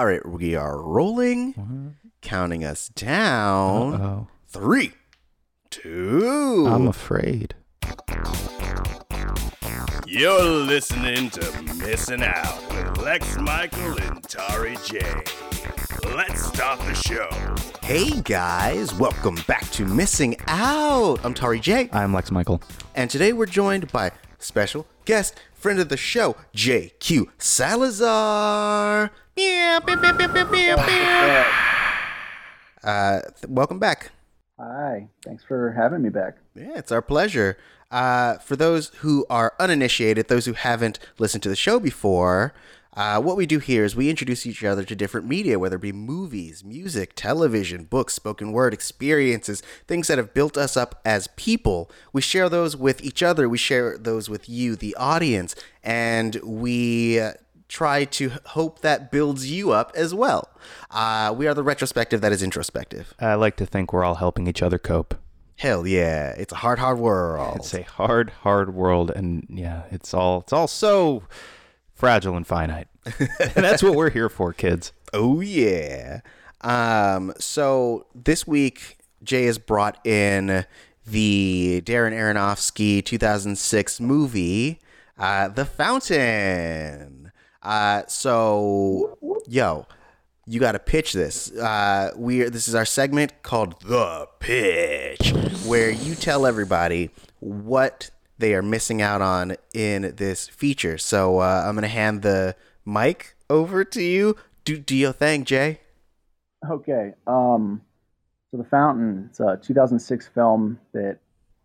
All right, we are rolling, counting us down. Uh-oh. 3, 2. I'm afraid. You're listening to Missing Out with Lex Michael and Tari J. Let's start the show. Hey guys, welcome back to Missing Out. I'm Tari J. I'm Lex Michael. And today we're joined by special guest, friend of the show, JQ Salazar. Welcome back. Hi, thanks for having me back. Yeah, it's our pleasure. For those who are uninitiated, those who haven't listened to the show before, what we do here is we introduce each other to different media, whether it be movies, music, television, books, spoken word, experiences, things that have built us up as people. We share those with each other. We share those with you, the audience, and we try to hope that builds you up as well. We are the retrospective that is introspective. I like to think we're all helping each other cope. Hell yeah. It's a hard, hard world. It's a hard, hard world. And yeah, it's all so fragile and finite. And that's what we're here for, kids. Oh, yeah. So this week, Jay has brought in the Darren Aronofsky 2006 movie, The Fountain. So, yo, you got to pitch this. This is our segment called The Pitch, where you tell everybody what they are missing out on in this feature. So I'm going to hand the mic over to you. Do your thing, Jay. Okay. So The Fountain, it's a 2006 film that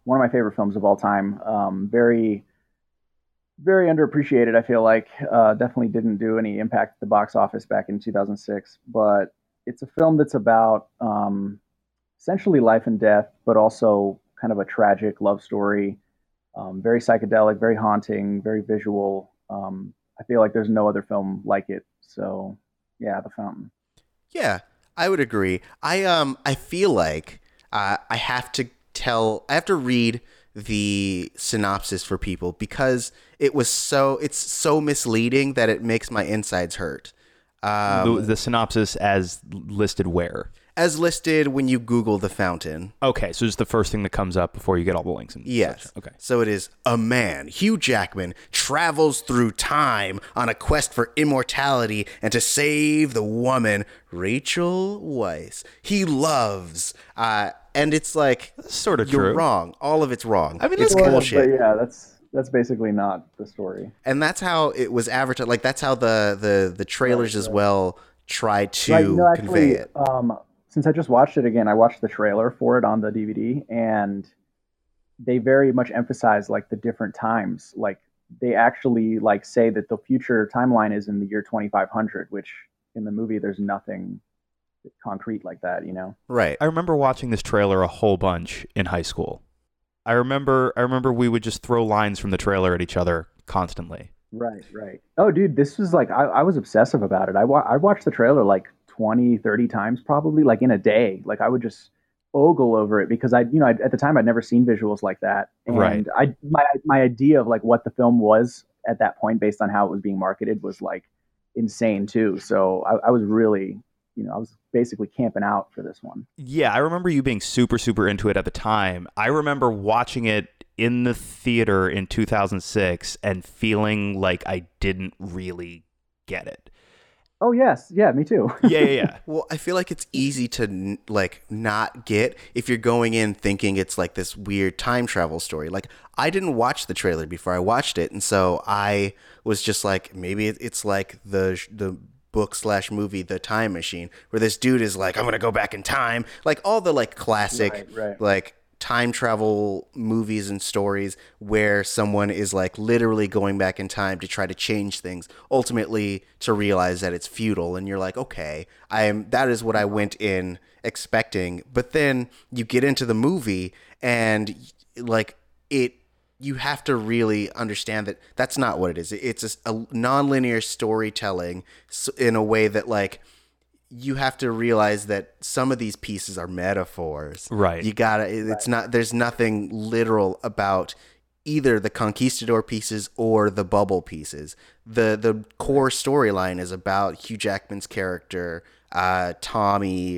one of my favorite films of all time. Very, very underappreciated, I feel like. Definitely didn't do any impact at the box office back in 2006. But it's a film that's about essentially life and death, but also kind of a tragic love story. Very psychedelic, very haunting, very visual. I feel like there's no other film like it. So, yeah, The Fountain. Yeah, I would agree. I feel like I have to read the synopsis for people because it's so misleading that it makes my insides hurt. The synopsis as listed where? As listed when you Google The Fountain. Okay, so it's the first thing that comes up before you get all the links. And yes. Such. Okay. So it is, a man, Hugh Jackman, travels through time on a quest for immortality and to save the woman, Rachel Weisz, he loves. And it's like, sort of you're true. Wrong. All of it's wrong. I mean, it's bullshit. Yeah, that's basically not the story. And that's how it was advertised. Like, that's how the trailers as well try to convey it. Since I just watched it again, I watched the trailer for it on the DVD, and they very much emphasize like the different times. Like they actually like say that the future timeline is in the year 2500, which in the movie there's nothing concrete like that, you know? Right. I remember watching this trailer a whole bunch in high school. I remember we would just throw lines from the trailer at each other constantly. Right. Oh, dude, this was like I was obsessive about it. I watched the trailer like 20, 30 times probably, like in a day. Like I would just ogle over it because I at the time I'd never seen visuals like that. And right. My idea of like what the film was at that point based on how it was being marketed was like insane too. So I was really, I was basically camping out for this one. Yeah. I remember you being super, super into it at the time. I remember watching it in the theater in 2006 and feeling like I didn't really get it. Oh, yes. Yeah, me too. Yeah. Well, I feel like it's easy to like not get if you're going in thinking it's like this weird time travel story. Like I didn't watch the trailer before I watched it. And so I was just like, maybe it's like the book/movie, The Time Machine, where this dude is like, I'm going to go back in time. Like all the like classic like time travel movies and stories where someone is like literally going back in time to try to change things, ultimately to realize that it's futile. And you're like, okay, that is what I went in expecting. But then you get into the movie and like you have to really understand that that's not what it is. It's a nonlinear storytelling in a way that like, you have to realize that some of these pieces are metaphors. Right. It's not, there's nothing literal about either the Conquistador pieces or the Bubble pieces. The core storyline is about Hugh Jackman's character, Tomas,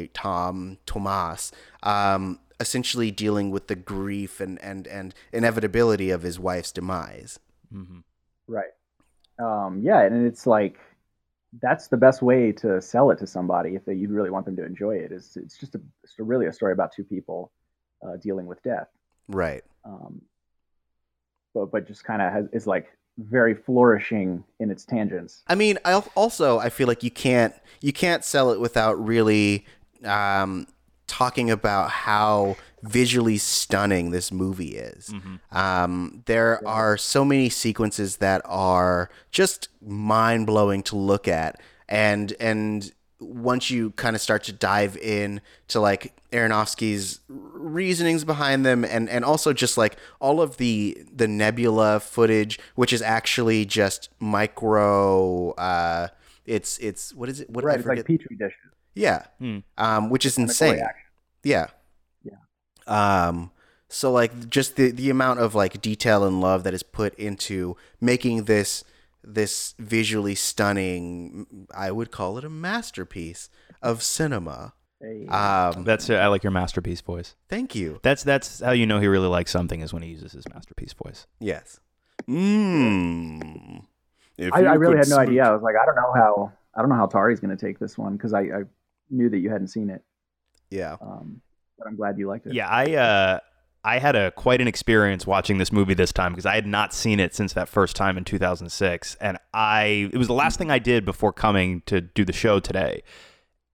essentially dealing with the grief and inevitability of his wife's demise. Mm-hmm. Right. Yeah, and it's like, that's the best way to sell it to somebody if you really want them to enjoy it. It's just really a story about two people dealing with death. Right. But just kind of is like very flourishing in its tangents. I mean, I feel like you can't sell it without really talking about how visually stunning this movie is. Mm-hmm. There are so many sequences that are just mind-blowing to look at, and once you kind of start to dive in to like Aronofsky's reasonings behind them, and also just like all of the nebula footage, which is actually just micro it's what is it? What, right, it's like Petri dishes. Yeah. Hmm. Which is insane. Yeah. So like just the amount of like detail and love that is put into making this visually stunning, I would call it a masterpiece of cinema. Hey. That's I like your masterpiece voice. Thank you. That's how you know he really likes something, is when he uses his masterpiece voice. Yes. I really had no idea. I was like, I don't know how Tari's going to take this one, because I knew that you hadn't seen it. Yeah. But I'm glad you liked it. Yeah, I had quite an experience watching this movie this time, because I had not seen it since that first time in 2006, and it was the last thing I did before coming to do the show today,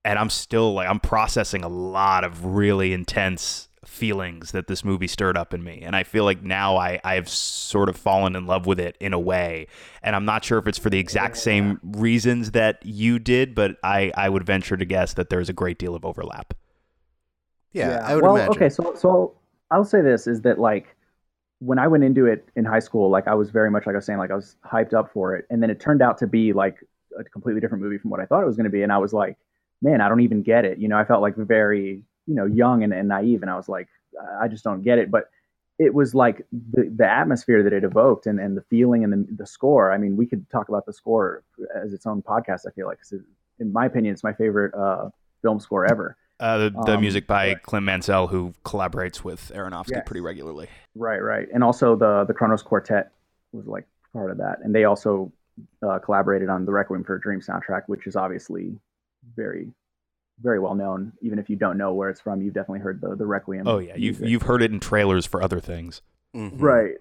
and I'm still like, I'm processing a lot of really intense feelings that this movie stirred up in me, and I feel like now I've sort of fallen in love with it in a way, and I'm not sure if it's for the exact same reasons that you did, but I would venture to guess that there's a great deal of overlap. Yeah, I would imagine. Okay, so I'll say this, is that like when I went into it in high school, like I was very much, like I was saying, like I was hyped up for it, and then it turned out to be like a completely different movie from what I thought it was going to be, and I was like, man, I don't even get it. You know, I felt like very, you know, young and naive, and I was like, I just don't get it. But it was like the atmosphere that it evoked, and the feeling, and the score. I mean, we could talk about the score as its own podcast, I feel like, because in my opinion, it's my favorite film score ever. The music by Clint Mansell, who collaborates with Aronofsky pretty regularly. Right. And also the Kronos Quartet was like part of that. And they also collaborated on the Requiem for a Dream soundtrack, which is obviously very, very well known. Even if you don't know where it's from, you've definitely heard the Requiem. Oh, yeah. You've heard it in trailers for other things. Mm-hmm. Right.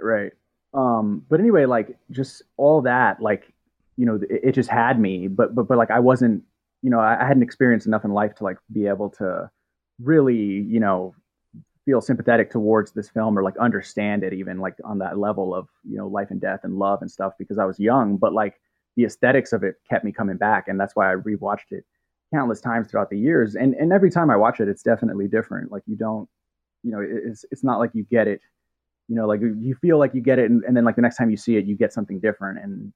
But anyway, like just all that, like, you know, it just had me. But like I wasn't, you know, I hadn't experienced enough in life to like be able to really, you know, feel sympathetic towards this film, or like understand it even like on that level of, you know, life and death and love and stuff, because I was young, but like the aesthetics of it kept me coming back. And that's why I rewatched it countless times throughout the years. And every time I watch it, it's definitely different. Like you don't, you know, it's not like you get it, you know, like you feel like you get it. And then like the next time you see it, you get something different. And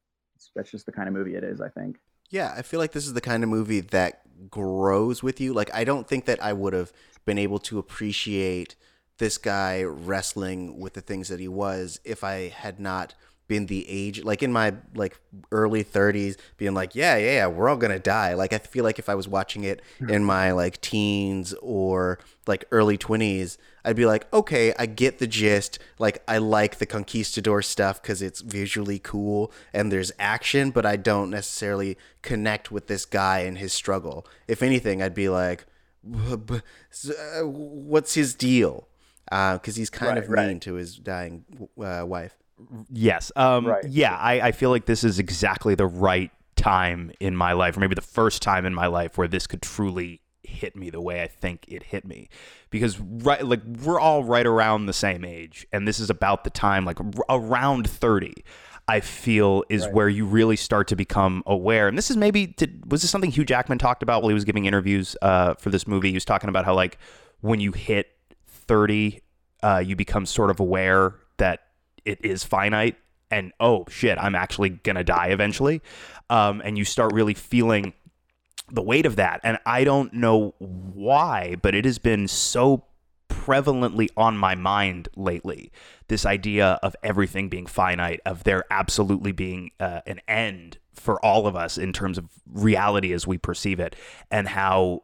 that's just the kind of movie it is, I think. Yeah, I feel like this is the kind of movie that grows with you. Like, I don't think that I would have been able to appreciate this guy wrestling with the things that he was if I had not been the age, like in my like early 30s, being like, yeah, we're all gonna die. Like, I feel like if I was watching it in my like teens or like early 20s, I'd be like, okay, I get the gist. Like, I like the Conquistador stuff because it's visually cool and there's action, but I don't necessarily connect with this guy and his struggle. If anything, I'd be like, what's his deal? Because he's kind of mean to his dying wife. Yes. Yeah, I feel like this is exactly the right time in my life, or maybe the first time in my life where this could truly hit me the way I think it hit me, because like we're all right around the same age, and this is about the time, like around 30, I feel is where you really start to become aware. And this is maybe, was this something Hugh Jackman talked about while he was giving interviews for this movie? He was talking about how like when you hit 30, you become sort of aware that it is finite, and oh shit, I'm actually gonna die eventually. And you start really feeling the weight of that. And I don't know why, but it has been so prevalently on my mind lately, this idea of everything being finite, of there absolutely being an end for all of us in terms of reality as we perceive it, and how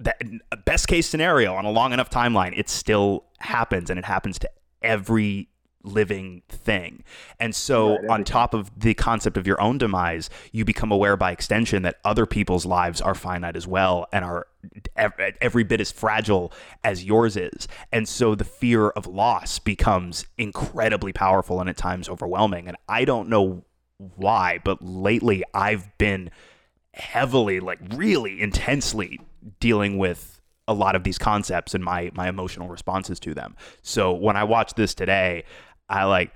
that best case scenario on a long enough timeline, it still happens, and it happens to every living thing. And so on top of the concept of your own demise, you become aware by extension that other people's lives are finite as well, and are every bit as fragile as yours is. And so the fear of loss becomes incredibly powerful and at times overwhelming. And I don't know why, but lately I've been heavily, like really intensely dealing with a lot of these concepts and my emotional responses to them. So when I watched this today, I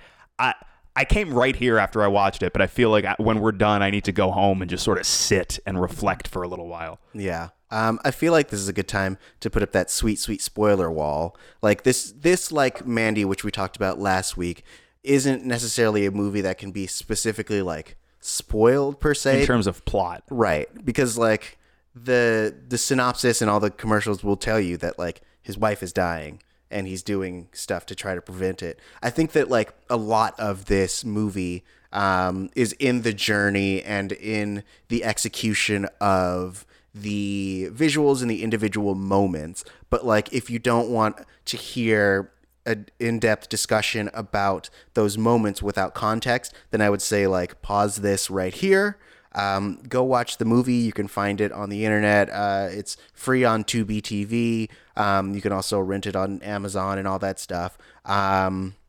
came right here after I watched it, but I feel like when we're done, I need to go home and just sort of sit and reflect for a little while. Yeah. I feel like this is a good time to put up that sweet, sweet spoiler wall. Like this, like Mandy, which we talked about last week, isn't necessarily a movie that can be specifically like spoiled per se. In terms of plot. Right. Because like the synopsis and all the commercials will tell you that like his wife is dying, and he's doing stuff to try to prevent it. I think that like a lot of this movie is in the journey and in the execution of the visuals and the individual moments. But like, if you don't want to hear an in-depth discussion about those moments without context, then I would say like pause this right here. Go watch the movie. You can find it on the internet. It's free on Tubi TV. You can also rent it on Amazon and all that stuff. So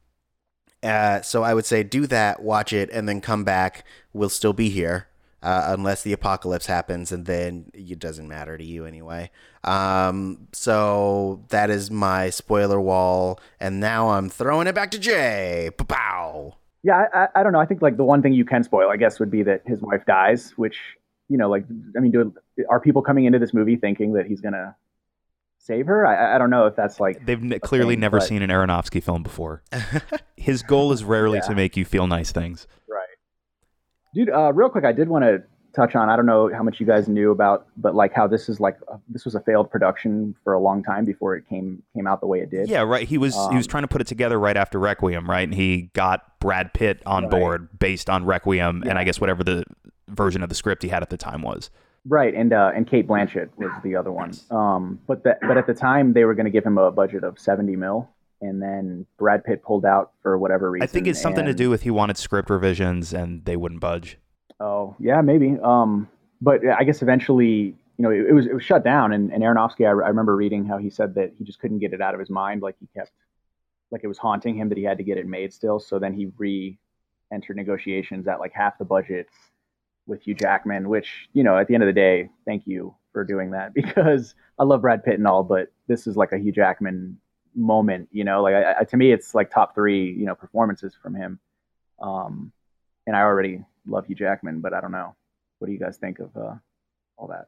I would say do that, watch it, and then come back. We'll still be here unless the apocalypse happens, and then it doesn't matter to you anyway. So that is my spoiler wall, and now I'm throwing it back to Jay. Pow! Yeah, I don't know. I think like the one thing you can spoil, I guess, would be that his wife dies, which, you know, like, I mean, are people coming into this movie thinking that he's going to save her? I don't know if that's like... They've clearly never seen an Aronofsky film before. His goal is rarely to make you feel nice things. Right. Dude, real quick, I did want to touch on, I don't know how much you guys knew about, but like how this is like this was a failed production for a long time before it came out the way it did. Yeah, right. He was trying to put it together right after Requiem, right? And he got Brad Pitt on board based on Requiem, and I guess whatever the version of the script he had at the time was. Right, and Kate Blanchett was the other one. But at the time they were going to give him a budget of $70 million. And then Brad Pitt pulled out for whatever reason. I think it's something to do with he wanted script revisions and they wouldn't budge. Oh yeah, maybe. But I guess eventually, you know, it was shut down. And Aronofsky, I remember reading how he said that he just couldn't get it out of his mind. Like it was haunting him that he had to get it made still. So then he re-entered negotiations at like half the budget with Hugh Jackman, which, you know, at the end of the day, thank you for doing that, because I love Brad Pitt and all, but this is like a Hugh Jackman moment, you know, like to me, it's like top three, you know, performances from him. And I already love Hugh Jackman, but I don't know. What do you guys think of all that?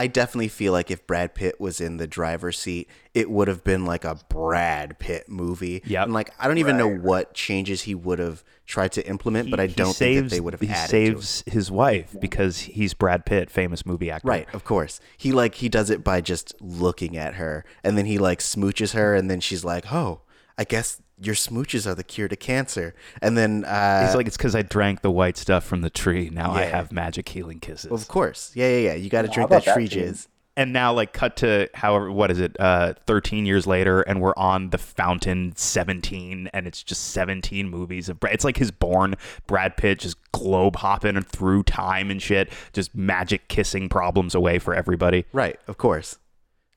I definitely feel like if Brad Pitt was in the driver's seat, it would have been like a Brad Pitt movie. Yeah, and like I don't even know what changes he would have tried to implement, but I don't think that they would have added. He saves his wife because he's Brad Pitt, famous movie actor. Right, of course. He does it by just looking at her, and then he like smooches her, and then she's like, "Oh, I guess your smooches are the cure to cancer." And then he's like, "It's because I drank the white stuff from the tree. Now I have magic healing kisses." Well, of course. Yeah. You got to drink that tree jizz. And now like cut to however, what is it? 13 years later, and we're on The Fountain 17, and it's just 17 movies of it's like his born Brad Pitt just globe hopping through time and shit, just magic kissing problems away for everybody. Right. Of course.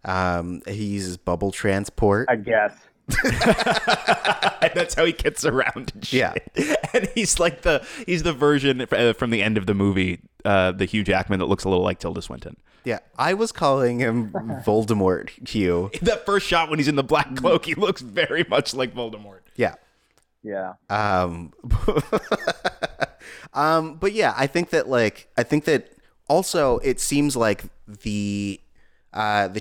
He uses bubble transport, I guess. And that's how he gets around and shit. Yeah, and he's like he's the version from the end of the movie, the Hugh Jackman that looks a little like Tilda Swinton. Yeah, I was calling him Voldemort Hugh. That first shot when he's in the black cloak, he looks very much like Voldemort. Yeah. But yeah, I think that also it seems like the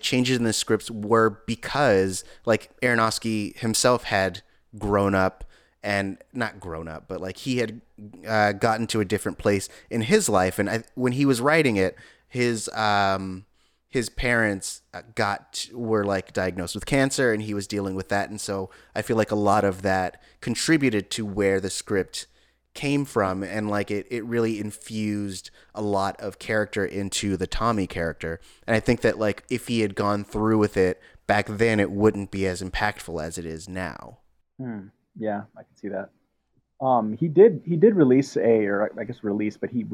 changes in the scripts were because like Aronofsky himself had grown up, and not grown up, but like he had gotten to a different place in his life. And when he was writing it, his his parents were like diagnosed with cancer, and he was dealing with that. And so I feel like a lot of that contributed to where the script came from. And like, it really infused a lot of character into the Tommy character. And I think that like, if he had gone through with it back then, it wouldn't be as impactful as it is now. Yeah, I can see that. He did but he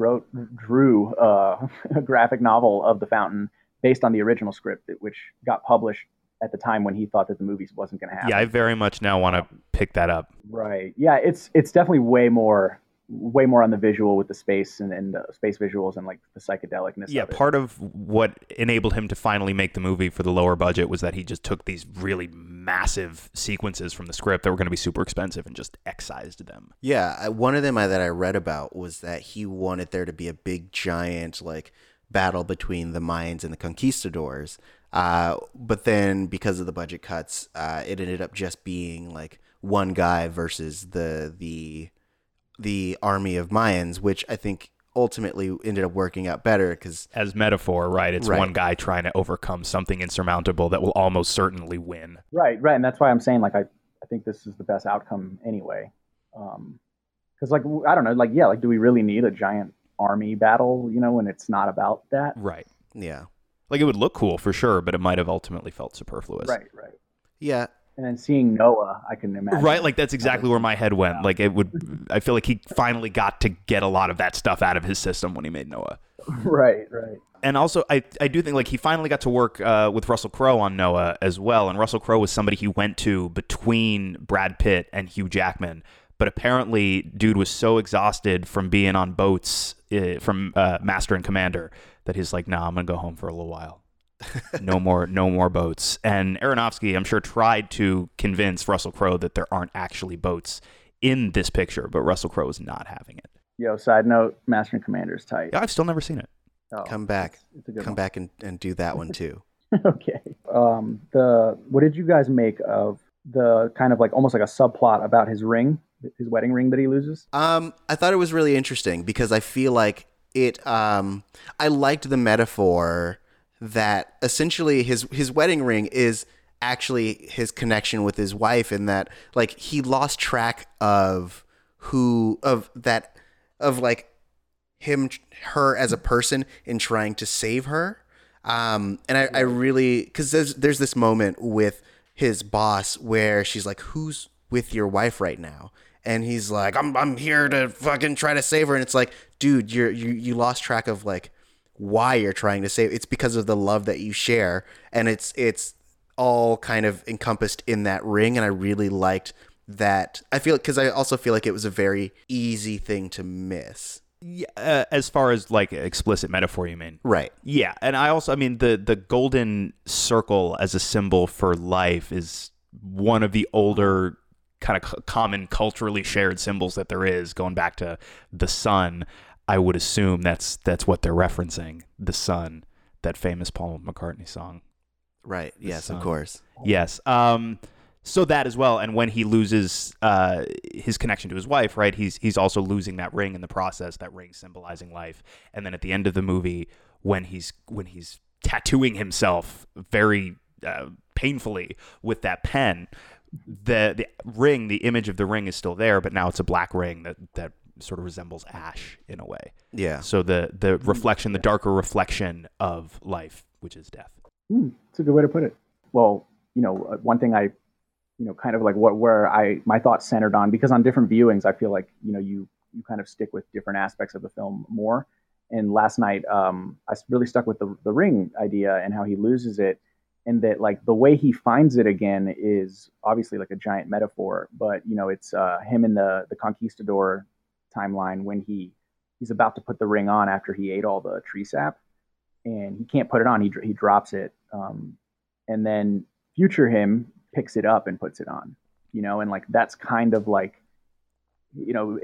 drew a graphic novel of The Fountain based on the original script, which got published at the time when he thought that the movie wasn't going to happen. Yeah, I very much now want to pick that up. Right. Yeah, it's definitely way more on the visual with the space and the space visuals and like the psychedelicness. Yeah, part of what enabled him to finally make the movie for the lower budget was that he just took these really massive sequences from the script that were going to be super expensive and just excised them. Yeah, one of them that I read about was that he wanted there to be a big giant like battle between the Mayans and the conquistadors. But then because of the budget cuts, it ended up just being like one guy versus the army of Mayans, which I think ultimately ended up working out better because as metaphor, right? It's right. One guy trying to overcome something insurmountable that will almost certainly win. Right. And that's why I'm saying like, I think this is the best outcome anyway. Cause like, I don't know, like, yeah, like do we really need a giant army battle, you know, when it's not about that? Right. Yeah. Like it would look cool for sure, but it might have ultimately felt superfluous. Right. Yeah. And then seeing Noah, I can imagine. Right, like that's exactly where my head went. Like it would, I feel like he finally got to get a lot of that stuff out of his system when he made Noah. Right. And also, I do think like he finally got to work with Russell Crowe on Noah as well. And Russell Crowe was somebody he went to between Brad Pitt and Hugh Jackman. But apparently, dude was so exhausted from being on boats from Master and Commander that he's like, nah, I'm going to go home for a little while. No more boats. And Aronofsky, I'm sure, tried to convince Russell Crowe that there aren't actually boats in this picture, but Russell Crowe is not having it. Yo, side note, Master and Commander is tight. I've still never seen it. Oh, come back. It's a good one. Come back and do that one too. Okay. What did you guys make of the kind of like almost like a subplot about his ring, his wedding ring that he loses? I thought it was really interesting because I feel like it, I liked the metaphor that essentially his wedding ring is actually his connection with his wife, and that like he lost track of her as a person in trying to save her. And I really, because there's this moment with his boss where she's like, who's with your wife right now? And he's like, I'm here to fucking try to save her. And it's like, dude, you lost track of like why you're trying to save. It's because of the love that you share, and it's all kind of encompassed in that ring. And I really liked that. I feel, because I also feel like it was a very easy thing to miss. Yeah, as far as like explicit metaphor, you mean? Right. Yeah, and I also, I mean, the golden circle as a symbol for life is one of the older kind of common culturally shared symbols that there is, going back to the sun. I would assume that's what they're referencing, the sun, that famous Paul McCartney song. Right. Yes, of course. Yes. So that as well. And when he loses his connection to his wife, right, he's also losing that ring in the process, that ring symbolizing life. And then at the end of the movie, when he's tattooing himself very painfully with that pen, the ring, the image of the ring is still there, but now it's a black ring that sort of resembles ash in a way. Yeah. So the reflection, the darker reflection of life, which is death. It's a good way to put it. Well, you know, one thing I, you know, kind of like my thoughts centered on, because on different viewings, I feel like, you know, you kind of stick with different aspects of the film more. And last night, I really stuck with the ring idea and how he loses it, and that like the way he finds it again is obviously like a giant metaphor, but you know, it's him in the conquistador timeline when he's about to put the ring on after he ate all the tree sap, and he can't put it on. He drops it, and then future him picks it up and puts it on, you know. And like that's kind of like, you know,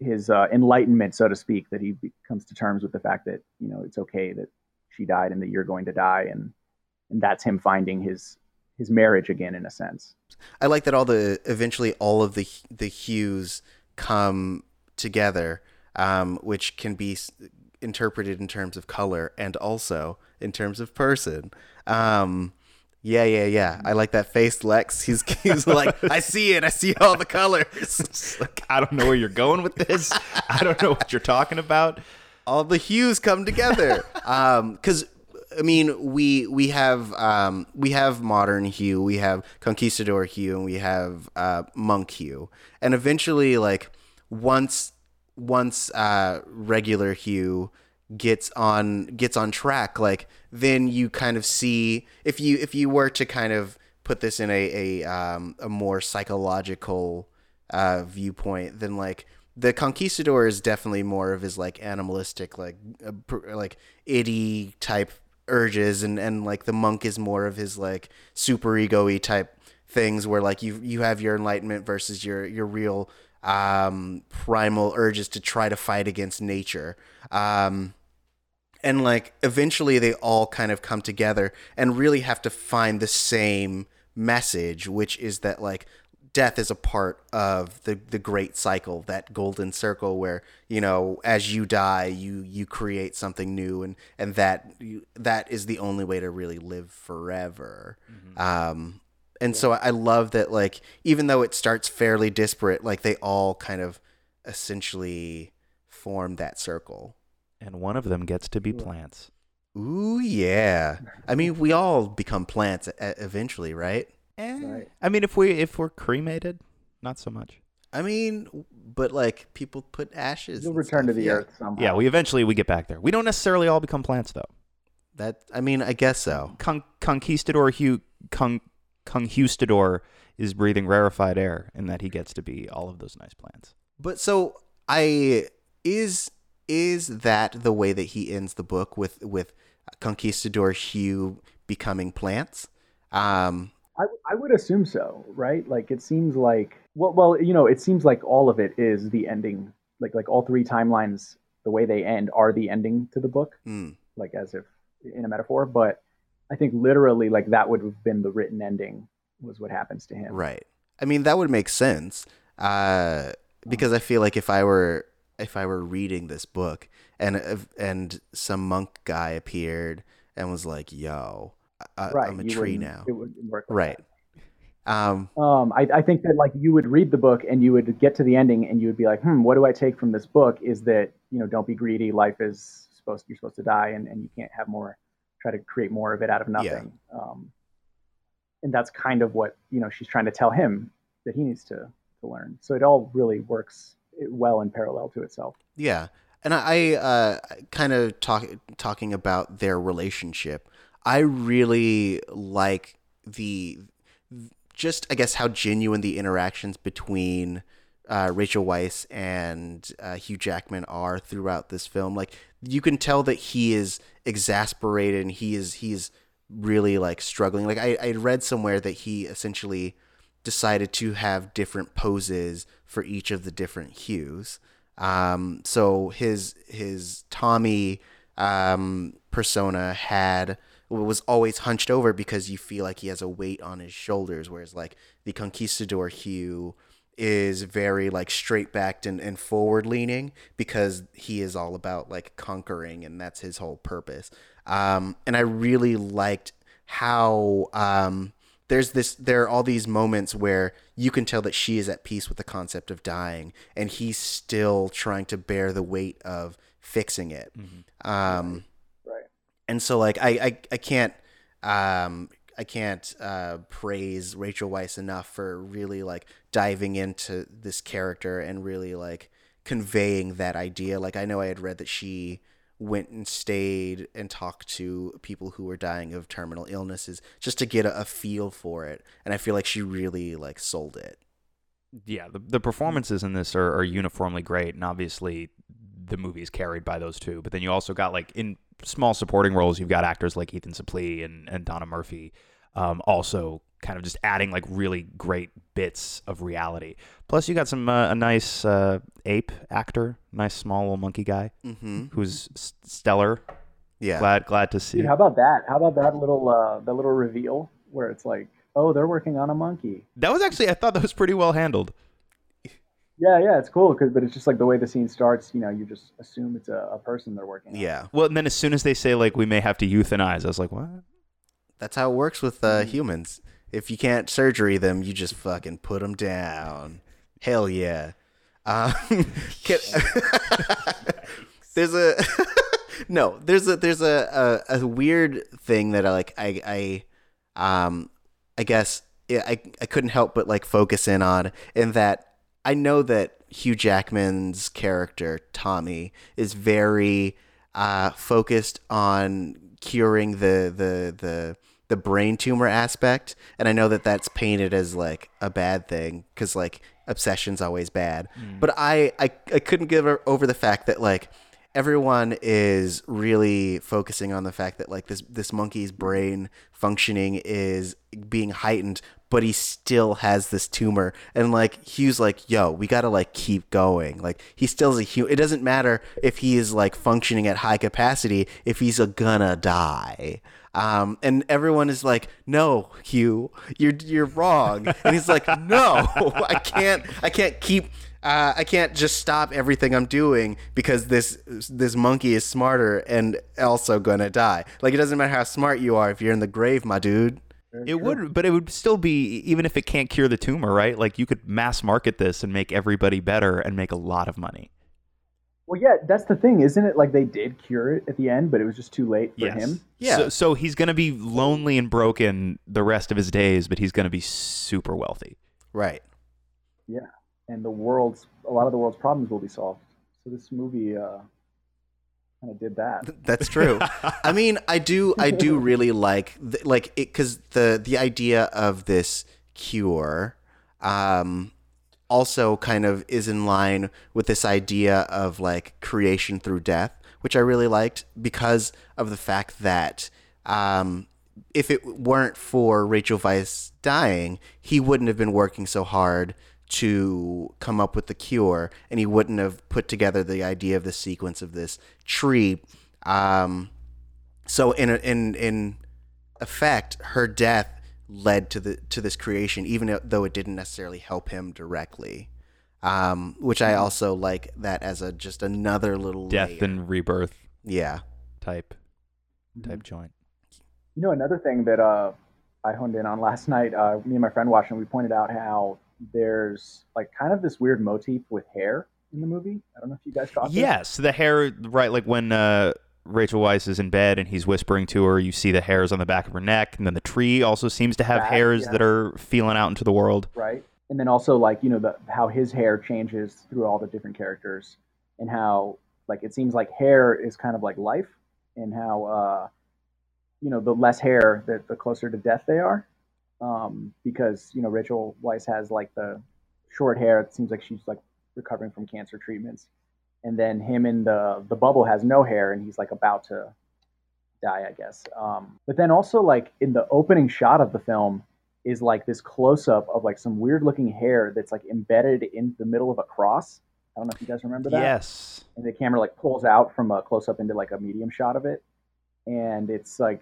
his enlightenment, so to speak, that he comes to terms with the fact that, you know, it's okay that she died and that you're going to die, and that's him finding his marriage again in a sense. I like that eventually all of the hues come together, which can be interpreted in terms of color and also in terms of person. Yeah. I like that face, Lex. He's like, I see it. I see all the colors. Like, I don't know where you're going with this. I don't know what you're talking about. All the hues come together. Because, I mean, we have modern Hugh, we have Conquistador Hugh, and we have Monk Hugh. And eventually, like, once regular Hugh gets on track, like, then you kind of see, if you were to kind of put this in a more psychological viewpoint, then like the Conquistador is definitely more of his like animalistic, like itty type urges, and like the Monk is more of his like super ego-y type things, where like you have your enlightenment versus your real primal urges to try to fight against nature. And like eventually they all kind of come together and really have to find the same message, which is that like death is a part of the great cycle, that golden circle where, you know, as you die, you create something new, and that is the only way to really live forever. Mm-hmm. So I love that, like, even though it starts fairly disparate, like they all kind of essentially form that circle. And one of them gets to be plants. Ooh, yeah. I mean, we all become plants eventually, right? Right. I mean, if we're cremated, not so much. I mean, but like people put ashes. You'll return to the earth somehow. Yeah, we eventually get back there. We don't necessarily all become plants, though. That, I mean, I guess so. Conquistador Hugh... Conquistador is breathing rarefied air, and that he gets to be all of those nice plants. But so is that the way that he ends the book, with Conquistador Hugh becoming plants? I would assume so, right? Like it seems like well, you know, it seems like all of it is the ending. Like all three timelines, the way they end are the ending to the book, like as if in a metaphor, but I think literally like that would have been the written ending, was what happens to him. Right. I mean, that would make sense because I feel like if I were reading this book and some monk guy appeared and was like, yo, I'm a tree now. It wouldn't work like right. That. I think that like you would read the book and you would get to the ending and you would be like, what do I take from this book is that, you know, don't be greedy. Life is you're supposed to die and you can't have more. Try to create more of it out of nothing. Yeah. And that's kind of what, you know, she's trying to tell him that he needs to learn. So it all really works well in parallel to itself. Yeah. And I kind of talking about their relationship. I really like I guess how genuine the interactions between Rachel Weisz and Hugh Jackman are throughout this film. Like you can tell that he is exasperated and he's really like struggling. Like I read somewhere that he essentially decided to have different poses for each of the different hues. So his Tommy persona was always hunched over because you feel like he has a weight on his shoulders, whereas like the Conquistador Hue is very like straight backed and forward leaning because he is all about like conquering, and that's his whole purpose. And I really liked how there are all these moments where you can tell that she is at peace with the concept of dying and he's still trying to bear the weight of fixing it. Mm-hmm. Right. And so like I can't praise Rachel Weisz enough for really like diving into this character and really like conveying that idea. Like I know I had read that she went and stayed and talked to people who were dying of terminal illnesses just to get a feel for it. And I feel like she really like sold it. Yeah. The performances in this are uniformly great. And obviously the movie is carried by those two, but then you also got like in small supporting roles, you've got actors like Ethan Suplee and Donna Murphy, also kind of just adding like really great bits of reality. Plus, you got a nice ape actor, nice small little monkey guy, mm-hmm. who's stellar. Yeah, glad to see. Dude, how about that? How about that little the little reveal where it's like, oh, they're working on a monkey. That was actually, I thought that was pretty well handled. Yeah, it's cool, but it's just like the way the scene starts, you just assume it's a person they're working on. Yeah. Well, and then as soon as they say, like, we may have to euthanize, I was like, what? That's how it works with humans. If you can't surgery them, you just fucking put them down. Hell yeah. There's a weird thing that I couldn't help but like focus in on, in that I know that Hugh Jackman's character Tommy is very focused on curing the brain tumor aspect, and I know that that's painted as like a bad thing because like obsession's always bad. But I couldn't get over the fact that like everyone is really focusing on the fact that like this monkey's brain functioning is being heightened, but he still has this tumor, and like Hugh's like, yo, we gotta like keep going, like he still is a human. It doesn't matter if he is like functioning at high capacity if he's gonna die. And everyone is like, no, Hugh, you're wrong. And he's like, no, I can't just stop everything I'm doing because this monkey is smarter and also gonna die. Like, it doesn't matter how smart you are if you're in the grave, my dude. It would still be, even if it can't cure the tumor, right? Like, you could mass market this and make everybody better and make a lot of money. Well, yeah, that's the thing, isn't it? Like, they did cure it at the end, but it was just too late for him. Yeah. So he's going to be lonely and broken the rest of his days, but he's going to be super wealthy. Right. Yeah. And a lot of the world's problems will be solved. So this movie kind of did that. That's true. I mean, I do really like it, because the idea of this cure, also kind of is in line with this idea of like creation through death, which I really liked because of the fact that if it weren't for Rachel Weisz dying, he wouldn't have been working so hard to come up with the cure, and he wouldn't have put together the idea of the sequence of this tree. So in effect, her death led to this creation, even though it didn't necessarily help him directly, which I also like that as just another little death layer. And rebirth, yeah, type joint. Another thing that I honed in on last night, me and my friend watching, we pointed out how there's like kind of this weird motif with hair in the movie. I don't know if you guys caught. Yes, the hair, right? Like when Rachel Weisz is in bed and he's whispering to her, you see the hairs on the back of her neck, and then the tree also seems to have hairs that are feeling out into the world. Right. And then also like, how his hair changes through all the different characters, and how like, it seems like hair is kind of like life, and how, the less hair, that the closer to death they are. Because, Rachel Weisz has like the short hair. It seems like she's like recovering from cancer treatments. And then him in the bubble has no hair, and he's like about to die, I guess. But then also like in the opening shot of the film is like this close up of like some weird looking hair that's like embedded in the middle of a cross. I don't know if you guys remember that. Yes. And the camera like pulls out from a close up into like a medium shot of it. And it's like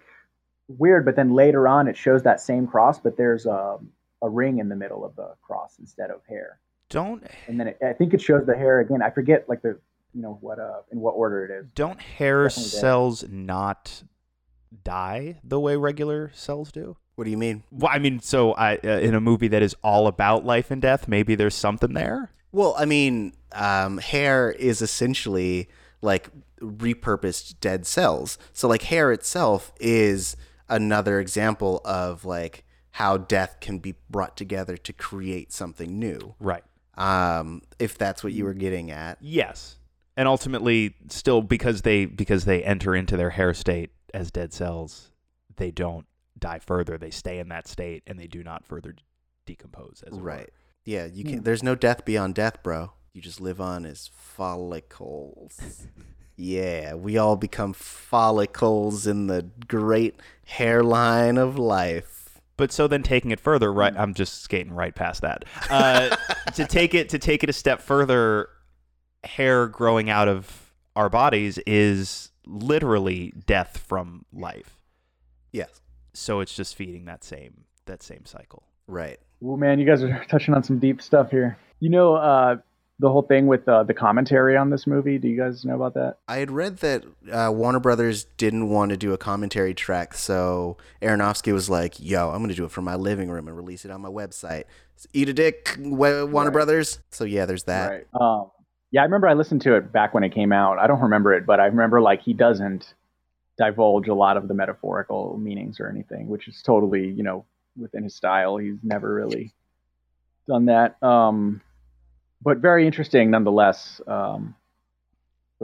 weird. But then later on it shows that same cross, but there's a ring in the middle of the cross instead of hair. And then I think it shows the hair again. I forget like the, what in what order it is. Don't hair cells not die the way regular cells do? What do you mean? Well, I mean, so in a movie that is all about life and death, maybe there's something there. Well, I mean, hair is essentially like repurposed dead cells. So like hair itself is another example of like how death can be brought together to create something new. Right. If that's what you were getting at. Yes. And ultimately, still, because they enter into their hair state as dead cells, they don't die further. They stay in that state, and they do not further decompose. As right. It were. Yeah. You can. Yeah. There's no death beyond death, bro. You just live on as follicles. Yeah, we all become follicles in the great hairline of life. But so then taking it further, right? I'm just skating right past that. To take it a step further. Hair growing out of our bodies is literally death from life. Yes. So it's just feeding that same cycle. Right. Well, man, you guys are touching on some deep stuff here. the whole thing with the commentary on this movie. Do you guys know about that? I had read that Warner Brothers didn't want to do a commentary track, so Aronofsky was like, yo, I'm going to do it from my living room and release it on my website. Eat a dick, Warner Brothers. So yeah, there's that. Right. Yeah, I remember I listened to it back when it came out. I don't remember it, but I remember like he doesn't divulge a lot of the metaphorical meanings or anything, which is totally, you know, within his style. He's never really done that. But very interesting nonetheless, for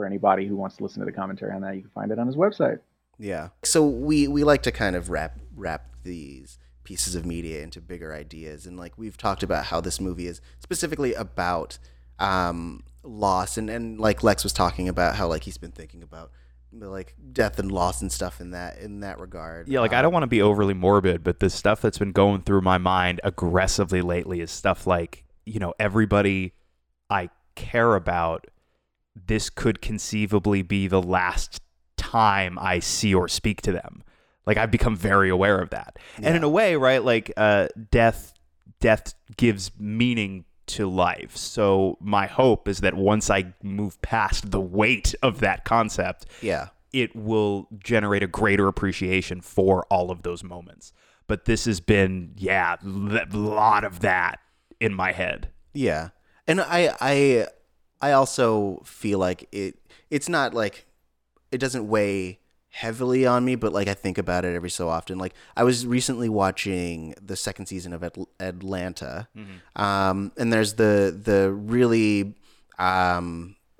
anybody who wants to listen to the commentary on that. You can find it on his website. Yeah. So we like to kind of wrap these pieces of media into bigger ideas. And like we've talked about how this movie is specifically about loss. And like Lex was talking about how like he's been thinking about like death and loss and stuff in that regard. Yeah, like I don't want to be overly morbid, but the stuff that's been going through my mind aggressively lately is stuff like, you know, everybody I care about, this could conceivably be the last time I see or speak to them. Like I've become very aware of that. Yeah. And in a way, right, like death gives meaning to life. So my hope is that once I move past the weight of that concept, yeah, it will generate a greater appreciation for all of those moments. But this has been, yeah, a lot of that in my head. Yeah. And I also feel like it's not like it doesn't weigh heavily on me, but like I think about it every so often. Like I was recently watching the second season of Atlanta, mm-hmm. And there's the really I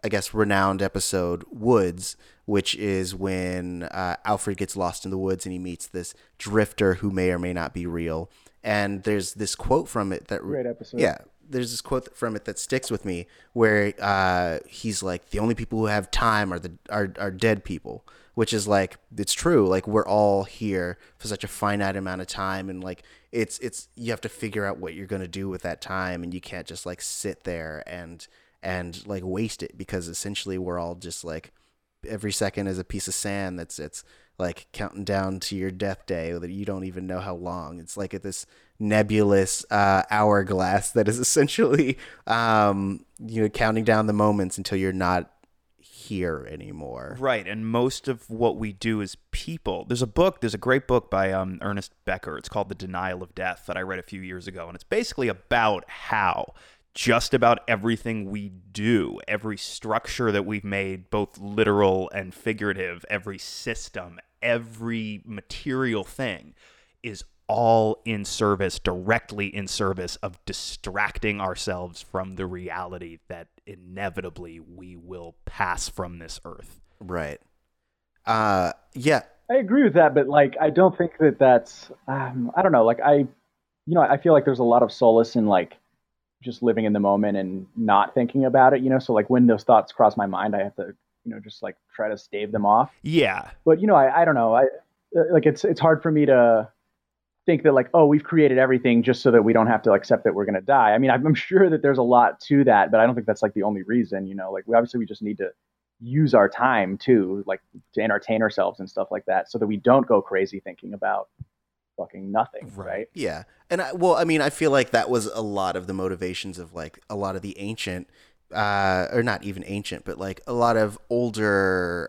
guess renowned episode Woods, which is when Alfred gets lost in the woods and he meets this drifter who may or may not be real. And there's this quote from it that great episode. Yeah. There's this quote from it that sticks with me where he's like, the only people who have time are dead people, which is like, it's true. Like we're all here for such a finite amount of time. And like, it's, you have to figure out what you're going to do with that time. And you can't just like sit there and like waste it, because essentially we're all just like every second is a piece of sand. It's like counting down to your death day that you don't even know how long. It's like at this nebulous hourglass that is essentially you know, counting down the moments until you're not here anymore. Right. And most of what we do as people, there's a great book by Ernest Becker. It's called The Denial of Death that I read a few years ago. And it's basically about how just about everything we do, every structure that we've made, both literal and figurative, every system, every material thing is all in service, directly in service of distracting ourselves from the reality that inevitably we will pass from this earth. Right. Yeah. I agree with that, but like, I don't think that that's, I don't know. Like I feel like there's a lot of solace in like just living in the moment and not thinking about it, you know? So like when those thoughts cross my mind, I have to, you know, just like try to stave them off. Yeah. But you know, I don't know. I like, it's hard for me to think that like, oh, we've created everything just so that we don't have to accept that we're going to die. I mean, I'm sure that there's a lot to that, but I don't think that's like the only reason, you know, like we just need to use our time too, like to entertain ourselves and stuff like that so that we don't go crazy thinking about fucking nothing. Right. Yeah. And I feel like that was a lot of the motivations of like a lot of the ancient or not even ancient, but like a lot of older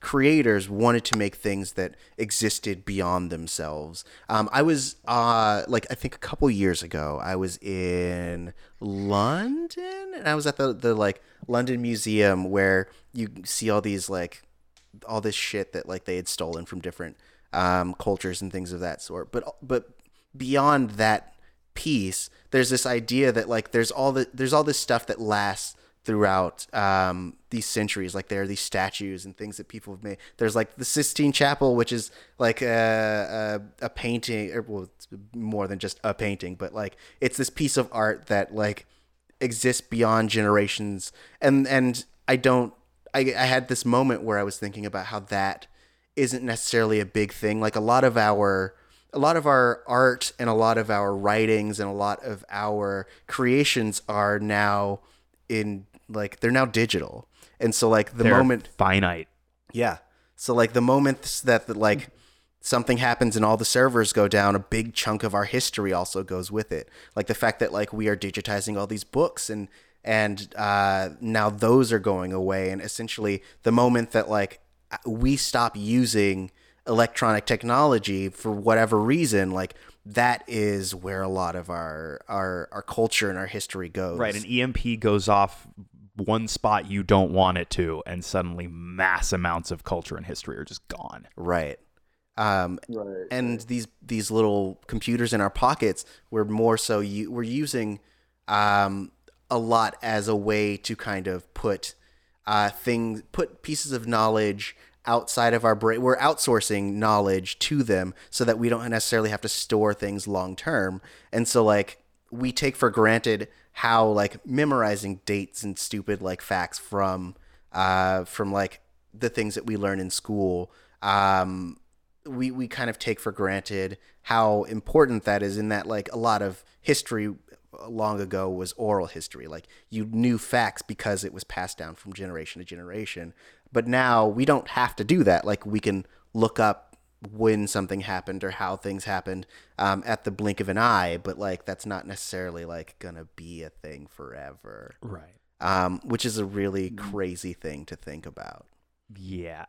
creators wanted to make things that existed beyond themselves. I was like, I think a couple years ago, I was in London and I was at the like London Museum where you see all these like all this shit that like they had stolen from different cultures and things of that sort. But beyond that piece, there's this idea that like there's all this stuff that lasts throughout these centuries. Like there are these statues and things that people have made. There's like the Sistine Chapel, which is like a painting, or well, it's more than just a painting, but like it's this piece of art that like exists beyond generations. And I had this moment where I was thinking about how that isn't necessarily a big thing. Like a lot of our art and a lot of our writings and a lot of our creations are now in like, they're now digital. And so like they're moment finite. Yeah. So like the moments that like something happens and all the servers go down, a big chunk of our history also goes with it. Like the fact that like we are digitizing all these books and, And now those are going away. And essentially the moment that like we stop using electronic technology for whatever reason, like that is where a lot of our culture and our history goes. Right. An EMP goes off one spot you don't want it to, and suddenly mass amounts of culture and history are just gone. Right. Right. And these little computers in our pockets, we're using a lot as a way to kind of put pieces of knowledge outside of our brain. We're outsourcing knowledge to them so that we don't necessarily have to store things long term. And so like we take for granted how like memorizing dates and stupid like facts from like the things that we learn in school, we kind of take for granted how important that is, in that like a lot of history long ago was oral history. Like you knew facts because it was passed down from generation to generation. But now we don't have to do that. Like we can look up when something happened or how things happened at the blink of an eye. But like, that's not necessarily like going to be a thing forever. Right. Which is a really crazy thing to think about. Yeah.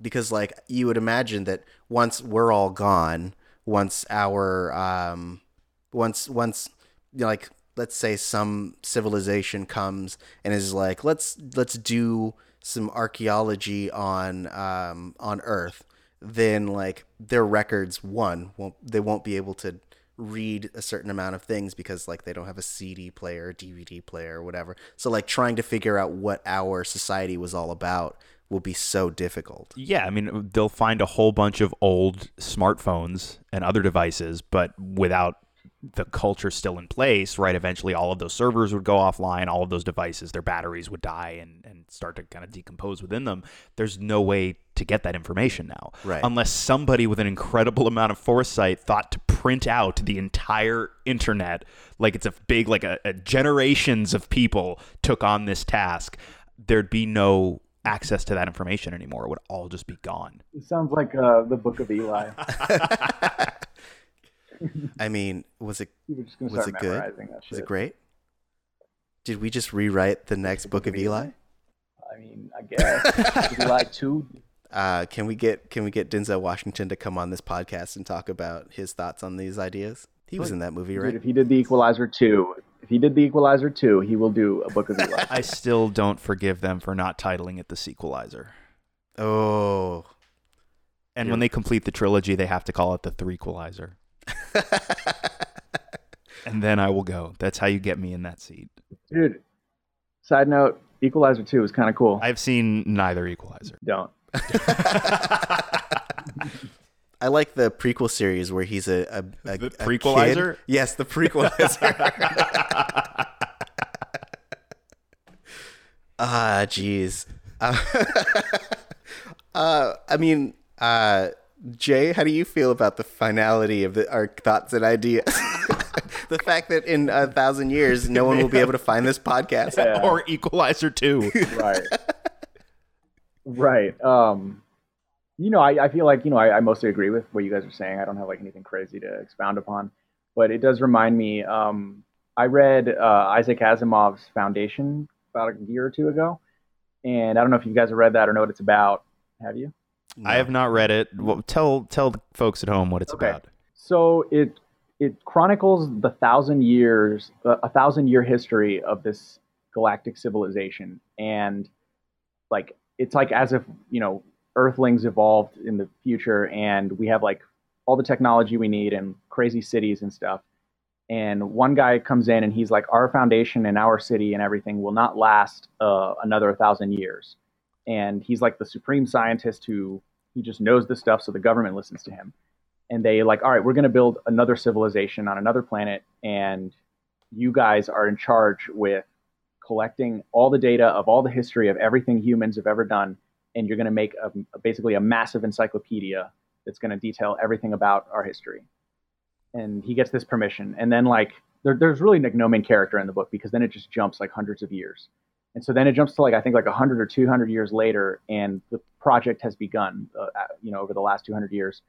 Because like you would imagine that once we're all gone, once our, once you know, like, let's say some civilization comes and is like, let's do some archaeology on Earth, then like their records won't be able to read a certain amount of things because like they don't have a CD player, a DVD player, or whatever. So like trying to figure out what our society was all about will be so difficult. Yeah, I mean, they'll find a whole bunch of old smartphones and other devices, but without the culture still in place, right? Eventually all of those servers would go offline, all of those devices, their batteries would die and start to kind of decompose within them. There's no way to get that information now. Right. Unless somebody with an incredible amount of foresight thought to print out the entire internet. Like it's a big, like a generations of people took on this task. There'd be no access to that information anymore. It would all just be gone. It sounds like the Book of Eli. I mean, was it good? Was it great? Did we just rewrite the next Book of Eli? I mean, I guess Eli 2. Can we get Denzel Washington to come on this podcast and talk about his thoughts on these ideas? He was in that movie, right? Dude, if he did The Equalizer 2, he will do a Book of Eli. I still don't forgive them for not titling it The Sequelizer. Oh. And when they complete the trilogy, they have to call it The Threequalizer. And then I will go. That's how you get me in that seat. Dude, side note, Equalizer 2 is kind of cool. I've seen neither Equalizer. Don't. I like the prequel series where he's a The Prequelizer? Yes, The Prequelizer. Ah, jeez. I mean, Jay, how do you feel about the finality of our thoughts and ideas? The fact that in 1,000 years, no one will be able to find this podcast. Yeah. Or Equalizer 2. Right. Right. You know, I feel like, you know, I mostly agree with what you guys are saying. I don't have like anything crazy to expound upon, but it does remind me. I read Isaac Asimov's Foundation about a year or two ago, and I don't know if you guys have read that or know what it's about. Have you? No. I have not read it. Well, tell the folks at home what it's about. So it chronicles the 1,000 years, a 1,000 year history of this galactic civilization, and like it's like as if, you know, Earthlings evolved in the future, and we have like all the technology we need and crazy cities and stuff. And one guy comes in and he's like, "Our foundation and our city and everything will not last another 1,000 years." And he's like the supreme scientist who just knows this stuff, so the government listens to him. And they like, all right, we're going to build another civilization on another planet, and you guys are in charge with collecting all the data of all the history of everything humans have ever done, and you're going to make basically a massive encyclopedia that's going to detail everything about our history. And he gets this permission. And then like there's really like no main character in the book, because then it just jumps like hundreds of years. And so then it jumps to like, I think like 100 or 200 years later, and the project has begun, you know, over the last 200 years.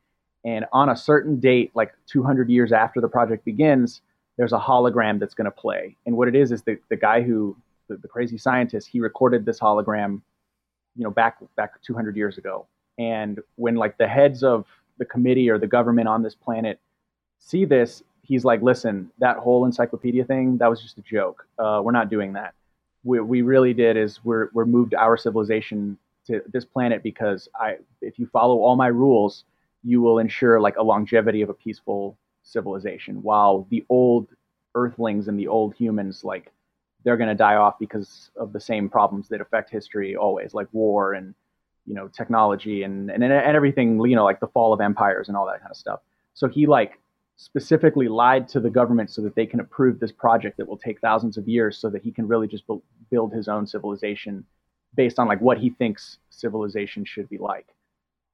And on a certain date, like 200 years after the project begins, there's a hologram that's going to play. And what it is the guy who, the crazy scientist, he recorded this hologram, you know, back 200 years ago. And when like the heads of the committee or the government on this planet see this, he's like, listen, that whole encyclopedia thing, that was just a joke. We're not doing that. What we really did is we're moved our civilization to this planet because if you follow all my rules, you will ensure like a longevity of a peaceful civilization, while the old earthlings and the old humans, like they're going to die off because of the same problems that affect history always, like war and, you know, technology and everything, you know, like the fall of empires and all that kind of stuff. So he like specifically lied to the government so that they can approve this project that will take thousands of years so that he can really just build his own civilization based on like what he thinks civilization should be like.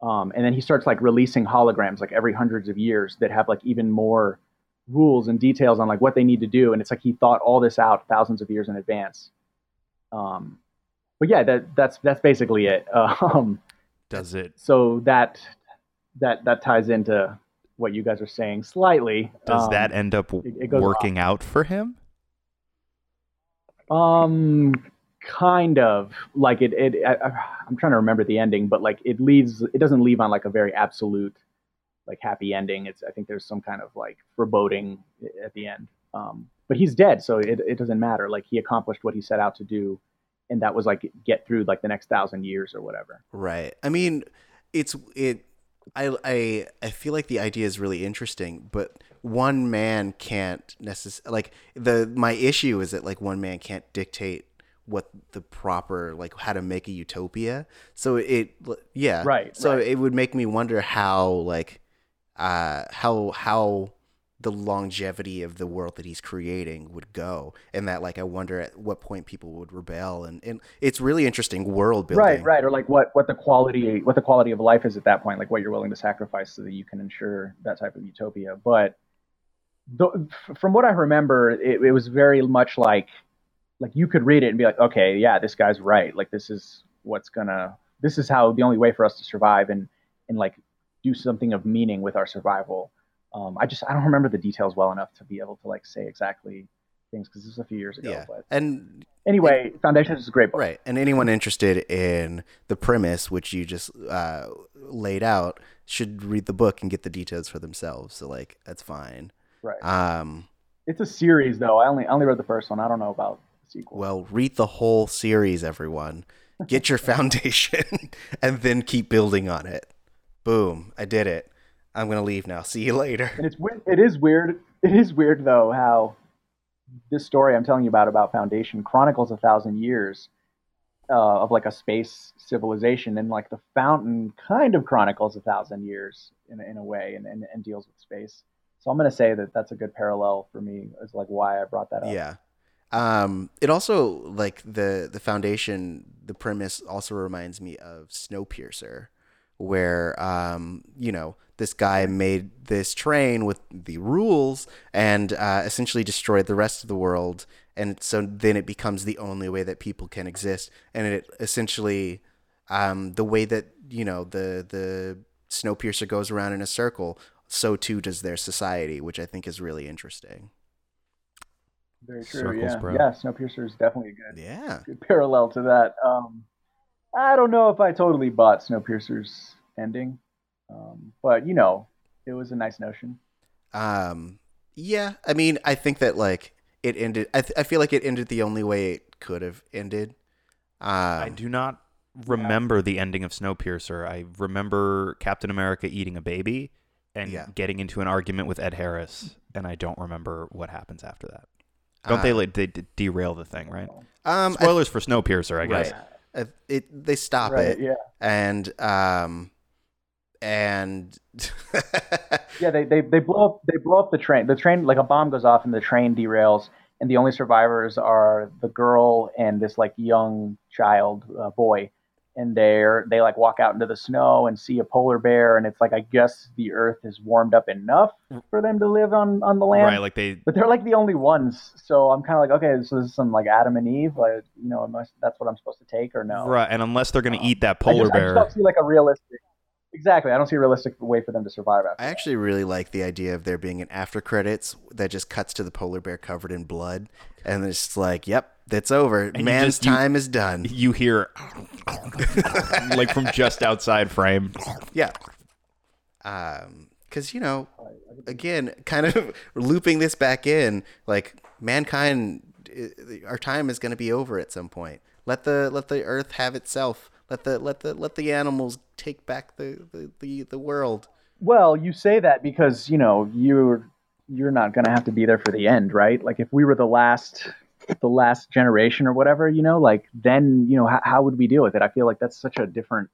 And then he starts like releasing holograms like every hundreds of years that have like even more rules and details on like what they need to do. And it's like he thought all this out thousands of years in advance. But yeah, that's basically it. Does it? So that ties into what you guys are saying slightly. Does that end up working out for him? Kind of like I'm trying to remember the ending, but like it doesn't leave on like a very absolute, like happy ending. I think there's some kind of like foreboding at the end. But he's dead. So it doesn't matter. Like he accomplished what he set out to do. And that was like, get through like the next 1,000 years or whatever. Right. I mean, I feel like the idea is really interesting, but one man can't necessarily, like my issue is that like one man can't dictate what the proper, like how to make a utopia. So it would make me wonder how like, how the longevity of the world that he's creating would go. And that like, I wonder at what point people would rebel and it's really interesting world building. Right. Right. Or like what the quality of life is at that point, like what you're willing to sacrifice so that you can ensure that type of utopia. But from what I remember, it was very much like you could read it and be like, okay, yeah, this guy's right. Like this is how the only way for us to survive and like do something of meaning with our survival. I don't remember the details well enough to be able to like say exactly things because this was a few years ago. Yeah. But and anyway, Foundation is a great book. Right. And anyone interested in the premise, which you just laid out, should read the book and get the details for themselves. So like, that's fine. Right. It's a series though. I only read the first one. I don't know about the sequel. Well, read the whole series, everyone. Get your Foundation and then keep building on it. Boom. I did it. I'm going to leave now. See you later. And it is weird. It is weird though, how this story I'm telling you about Foundation chronicles 1,000 years of like a space civilization. And like the Fountain kind of chronicles 1,000 years in a way and deals with space. So I'm going to say that's a good parallel for me is like why I brought that up. Yeah. It also like the Foundation, the premise also reminds me of Snowpiercer, where, you know, this guy made this train with the rules and essentially destroyed the rest of the world. And so then it becomes the only way that people can exist. And it essentially the way that, you know, the Snowpiercer goes around in a circle, so too does their society, which I think is really interesting. Very true. Circles, yeah. Bro. Yeah, Snowpiercer is definitely a good parallel to that. I don't know if I totally bought Snowpiercer's ending, but you know, it was a nice notion. Yeah, I mean, I think that like it ended. I feel like it ended the only way it could have ended. I do not remember the ending of Snowpiercer. I remember Captain America eating a baby and getting into an argument with Ed Harris, and I don't remember what happens after that. Don't they like they derail the thing, right? Spoilers for Snowpiercer, I guess. Right. They stop it, yeah, and yeah, they blow up the train. The train, like a bomb goes off, and the train derails. And the only survivors are the girl and this like young child boy, and they like walk out into the snow and see a polar bear, and it's like I guess the Earth is warmed up enough for them to live on the land, right? Like but they're like the only ones. So I'm kind of like, okay, so this is some like Adam and Eve, like you know, that's what I'm supposed to take or no? Right, and unless they're gonna eat that polar bear, I just don't see like a realistic. Exactly. I don't see a realistic way for them to survive after. I actually really like the idea of there being an after credits that just cuts to the polar bear covered in blood, and it's just like, yep, that's over. And man's time is done. You hear like from just outside frame. Yeah. Because, you know, again, kind of looping this back in, like mankind, our time is going to be over at some point. Let the earth have itself. Let the animals take back the world. Well, you say that because, you know, you're not gonna have to be there for the end, right? Like if we were the last generation or whatever, you know, like then, you know, how would we deal with it? I feel like that's such a different.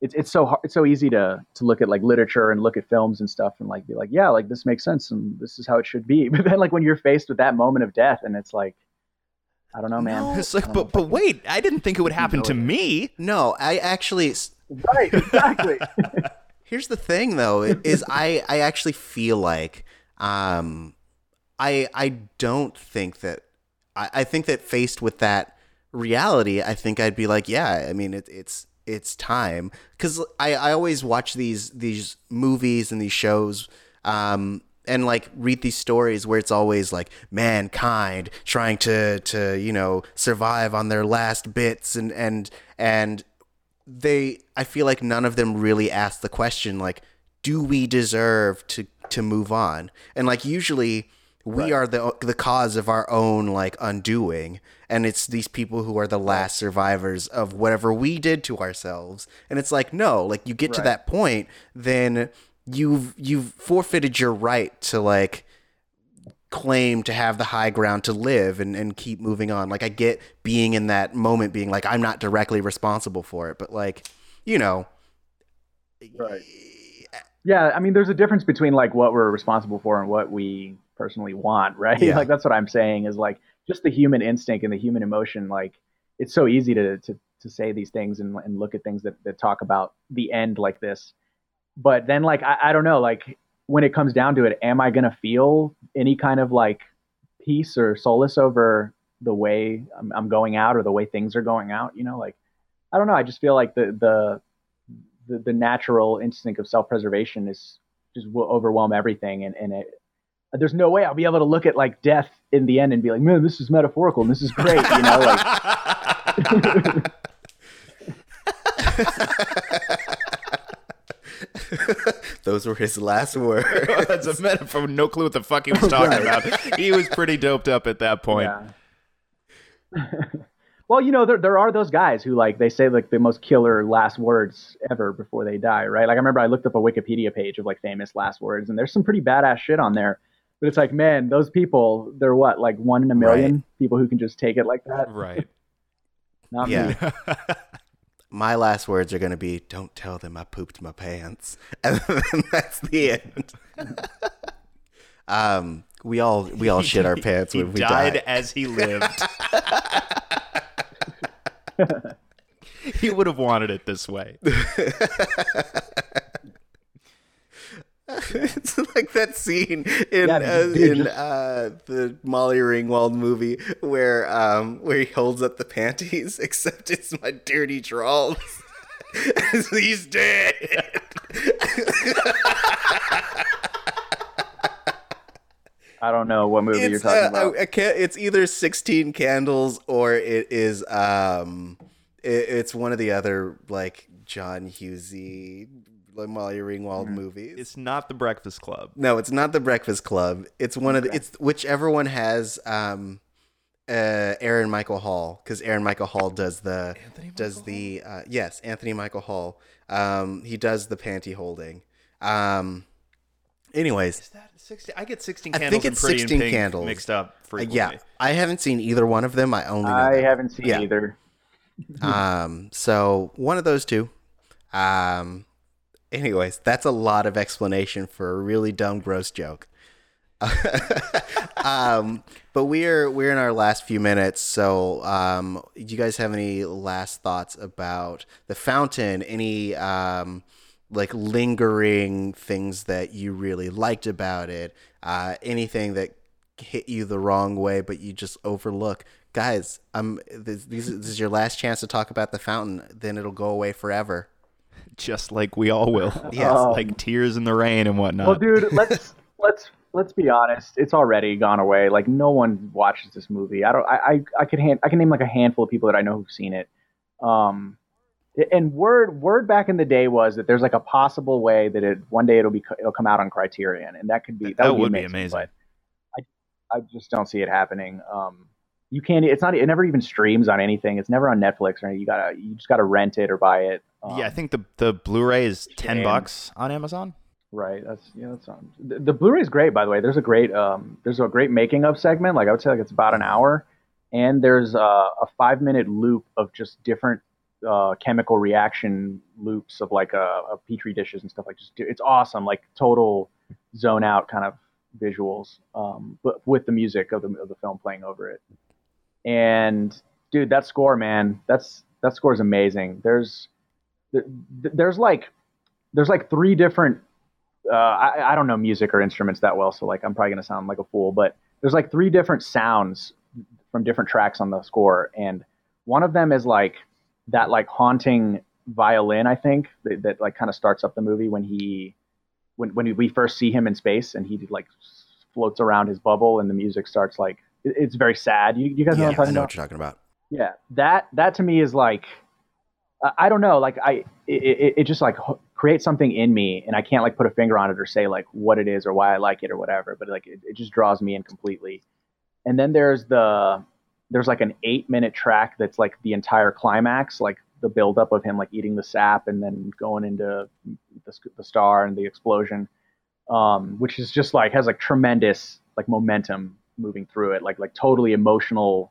It's so hard, it's so easy to look at like literature and look at films and stuff and like be like, yeah, like this makes sense and this is how it should be. But then like when you're faced with that moment of death and it's like, I don't know, man. No, it's like, but wait, I didn't think it would happen to me. No, I actually... Right, exactly. Here's the thing, though, is I actually feel like I don't think that... I think that faced with that reality, I think I'd be like, yeah, I mean, it's time. Because I always watch these movies and these shows... and like read these stories where it's always like mankind trying to you know survive on their last bits and they I feel like none of them really ask the question like, do we deserve to move on? And like usually we are the cause of our own like undoing, and it's these people who are the last survivors of whatever we did to ourselves. And it's like, no, like you get to that point, then you've forfeited your right to like claim to have the high ground to live and keep moving on. Like I get being in that moment being like, I'm not directly responsible for it, but like, you know. Right. Yeah. I mean, there's a difference between like what we're responsible for and what we personally want. Right. Yeah. Like that's what I'm saying is like just the human instinct and the human emotion. Like it's so easy to say these things and look at things that talk about the end like this. But then, like, I don't know, like, when it comes down to it, am I going to feel any kind of, like, peace or solace over the way I'm going out or the way things are going out? You know, like, I don't know. I just feel like the natural instinct of self-preservation is just will overwhelm everything. And there's no way I'll be able to look at, like, death in the end and be like, man, this is metaphorical and this is great, you know? Like... Those were his last words. Oh, that's a metaphor. No clue what the fuck he was talking about. He was pretty doped up at that point. Yeah. Well, you know, there are those guys who like they say like the most killer last words ever before they die, right? Like I remember I looked up a Wikipedia page of like famous last words, and there's some pretty badass shit on there. But it's like, man, those people, they're what, like 1 in a million people who can just take it like that, right? Not me. My last words are going to be, don't tell them I pooped my pants. And then that's the end. We all shit our pants when we died. He died as he lived. He would have wanted it this way. It's like that scene in the Molly Ringwald movie where he holds up the panties, except it's my dirty drawers. He's dead. I don't know what movie you're talking about. It's either 16 Candles or it is it's one of the other like John Hughesy. Like Molly Ringwald movies. It's not The Breakfast Club. No, it's not The Breakfast Club. It's one of the, it's whichever one has Aaron Michael Hall, because Aaron Michael Hall does the Anthony Michael Hall. He does the panty holding. Anyways, is that 16? I get 16 Candles. I think it's 16 Candles mixed up frequently. Yeah, I haven't seen either one of them. I only know I haven't seen either. So one of those two. Anyways, that's a lot of explanation for a really dumb, gross joke. But we're in our last few minutes, so do you guys have any last thoughts about The Fountain? Any like lingering things that you really liked about it? Anything that hit you the wrong way, but you just overlook? Guys, this is your last chance to talk about The Fountain. Then it'll go away forever. just like we all will. Yes, like Tears in the Rain and whatnot. Well, dude, let's be honest. It's already gone away. Like, no one watches this movie. I can name like a handful of people that I know who've seen it. And word back in the day was that there's like a possible way that one day it'll come out on Criterion, and that would be amazing. But I just don't see it happening. You can't. It's not. It never even streams on anything. It's never on Netflix or anything. You just gotta rent it or buy it. I think the Blu-ray is $10 on Amazon. Right. That's on. The Blu-ray is great, by the way. There's a great making of segment. Like, I would say, like, it's about an hour, and there's a 5-minute loop of just different chemical reaction loops of like a petri dishes and stuff. Like, just it's awesome. Like, total zone out kind of visuals, but with the music of the film playing over it. And dude, that score, man, that score is amazing. There's like three different, I don't know music or instruments that well, so like I'm probably gonna sound like a fool, but there's like three different sounds from different tracks on the score, and one of them is like that like haunting violin, I think, that like kind of starts up the movie when we first see him in space and he like floats around his bubble and the music starts like. It's very sad. You guys know what I'm talking about? I know what you're talking about. Yeah. That to me is like, I don't know. Like, it just like creates something in me, and I can't like put a finger on it or say like what it is or why I like it or whatever, but like it just draws me in completely. And then there's like an 8-minute track that's like the entire climax, like the buildup of him like eating the sap and then going into the star and the explosion, which is just like has like tremendous like momentum moving through it, like totally emotional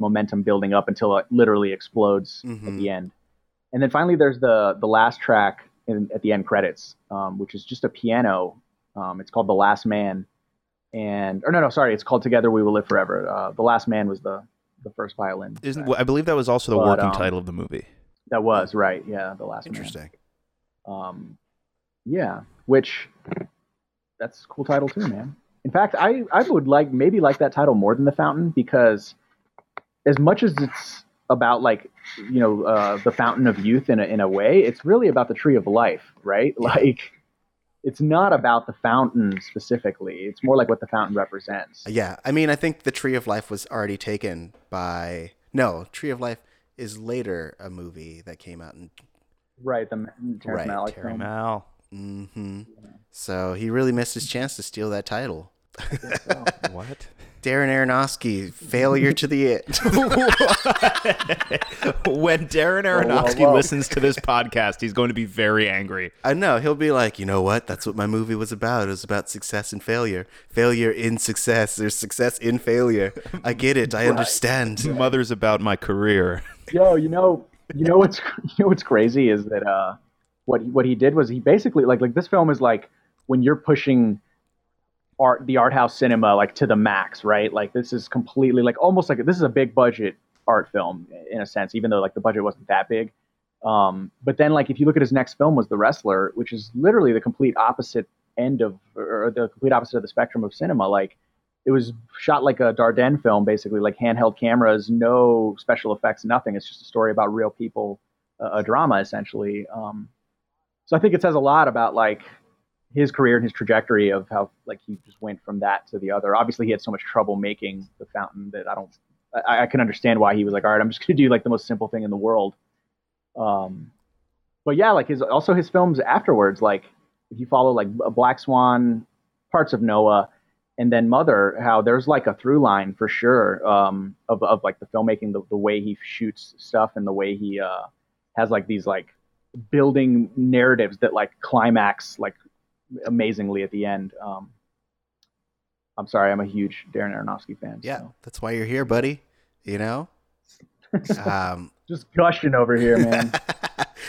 momentum building up until it literally explodes at the end. And then finally there's the last track at the end credits, which is just a piano. It's called The Last Man, it's called Together We Will Live Forever. The Last Man was the first violin. I believe that was also the working title of the movie. That was right. Yeah. The Last Man. Interesting. Yeah. Which that's a cool title too, man. In fact, I would like that title more than The Fountain, because as much as it's about like, you know, the fountain of youth in a way, it's really about the Tree of Life, right? Like, it's not about the fountain specifically. It's more like what the fountain represents. Yeah. I mean, I think the Tree of Life was already taken by... No, Tree of Life is later a movie that came out in... Right, the Terrence Malick film. Terrence Malick. Mm-hmm. Yeah. So he really missed his chance to steal that title. So. What? Darren Aronofsky, failure to the it. When Darren Aronofsky listens to this podcast, he's going to be very angry. I know. He'll be like, you know what? That's what my movie was about. It was about success and failure. Failure in success. There's success in failure. I get it. I understand. Right. Mother's about my career. Yo, you know what's crazy is that what he did was he basically like this film is like when you're pushing the art house cinema like to the max, right? Like, this is completely like almost like this is a big budget art film in a sense, even though like the budget wasn't that big. But then like if you look at his next film was The Wrestler, which is literally the complete opposite end of the spectrum of cinema. Like, it was shot like a Darden film, basically, like handheld cameras, no special effects, nothing. It's just a story about real people, a drama essentially. So I think it says a lot about like his career and his trajectory of how like he just went from that to the other. Obviously he had so much trouble making The Fountain that I can understand why he was like, all right, I'm just going to do like the most simple thing in the world. But yeah, like his films afterwards, like if you follow like Black Swan, parts of Noah, and then Mother, how there's like a through line for sure. Of like the filmmaking, the way he shoots stuff and the way he, has like these like building narratives that like climax, like, amazingly at the end. I'm sorry, I'm a huge Darren Aronofsky fan. Yeah, so. That's why you're here, buddy. You know, just gushing over here, man.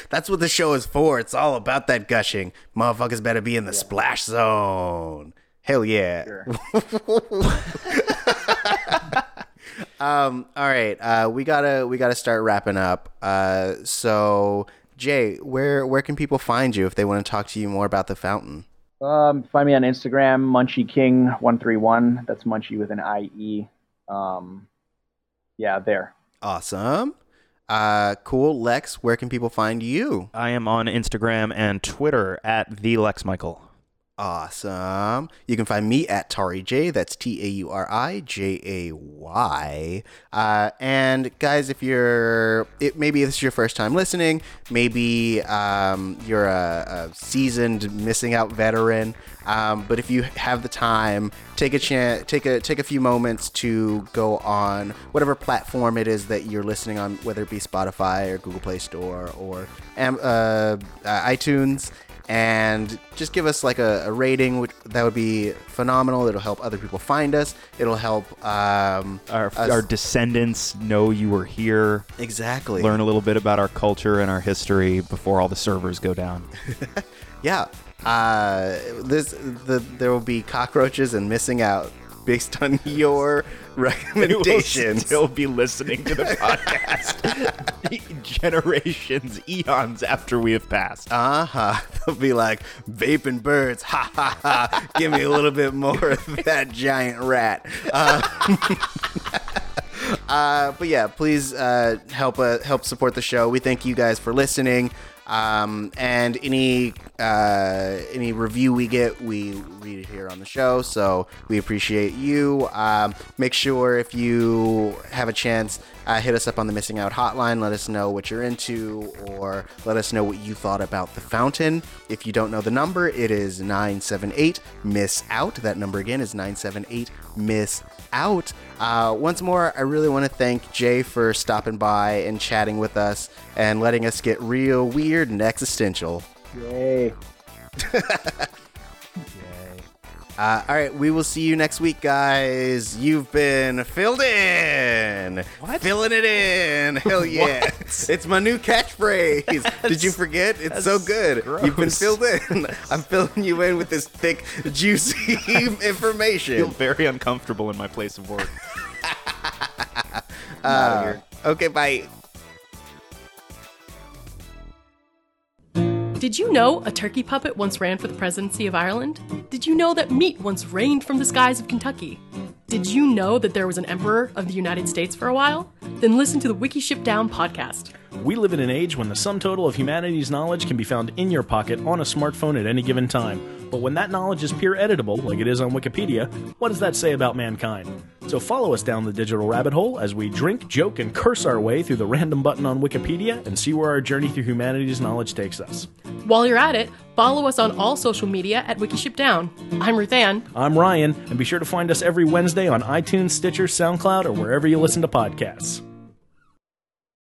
That's what the show is for. It's all about that gushing. Motherfuckers better be in the splash zone. Hell yeah. Sure. All right. We gotta start wrapping up. So Jay, where can people find you if they want to talk to you more about The Fountain? Find me on Instagram, MunchyKing131. That's Munchy with an IE. There. Awesome. Cool. Lex, where can people find you? I am on Instagram and Twitter at TheLexMichael. Awesome. You can find me at Tari J. That's TauriJay. And guys, if maybe this is your first time listening, maybe you're a seasoned missing out veteran. But if you have the time, take a chance, take a few moments to go on whatever platform it is that you're listening on, whether it be Spotify or Google Play Store or iTunes. And just give us like a rating, which that would be phenomenal. It'll help other people find us. It'll help our descendants know you were here. Exactly. Learn a little bit about our culture and our history before all the servers go down. Yeah. There will be cockroaches and missing out based on your recommendations. They will still be listening to the podcast generations, eons after we have passed. Uh-huh. They'll be like, vaping birds, ha ha ha, give me a little bit more of that giant rat. But yeah, please help support the show. We thank you guys for listening. And any review we get, we read it here on the show, so we appreciate you. Make sure if you have a chance, hit us up on the Missing Out hotline. Let us know what you're into, or let us know what you thought about The Fountain. If you don't know the number, it is 978-MISS-OUT. That number again is 978-MISS-OUT. Once more, I really want to thank Jay for stopping by and chatting with us and letting us get real weird and existential. Yay. Yay. All right, we will see you next week, guys. You've been filled in. What? Filling it in. Hell yeah. What? It's my new catchphrase. Did you forget? It's so good. Gross. You've been filled in. I'm filling you in with this thick, juicy information. I feel very uncomfortable in my place of work. Okay, bye. Did you know a turkey puppet once ran for the presidency of Ireland? Did you know that meat once rained from the skies of Kentucky? Did you know that there was an emperor of the United States for a while? Then listen to the Wiki Ship Down podcast. We live in an age when the sum total of humanity's knowledge can be found in your pocket on a smartphone at any given time. But when that knowledge is peer editable, like it is on Wikipedia, what does that say about mankind? So follow us down the digital rabbit hole as we drink, joke, and curse our way through the random button on Wikipedia and see where our journey through humanity's knowledge takes us. While you're at it, follow us on all social media at Wikiship Down. I'm Ruth Ann. I'm Ryan, and be sure to find us every Wednesday on iTunes, Stitcher, SoundCloud, or wherever you listen to podcasts.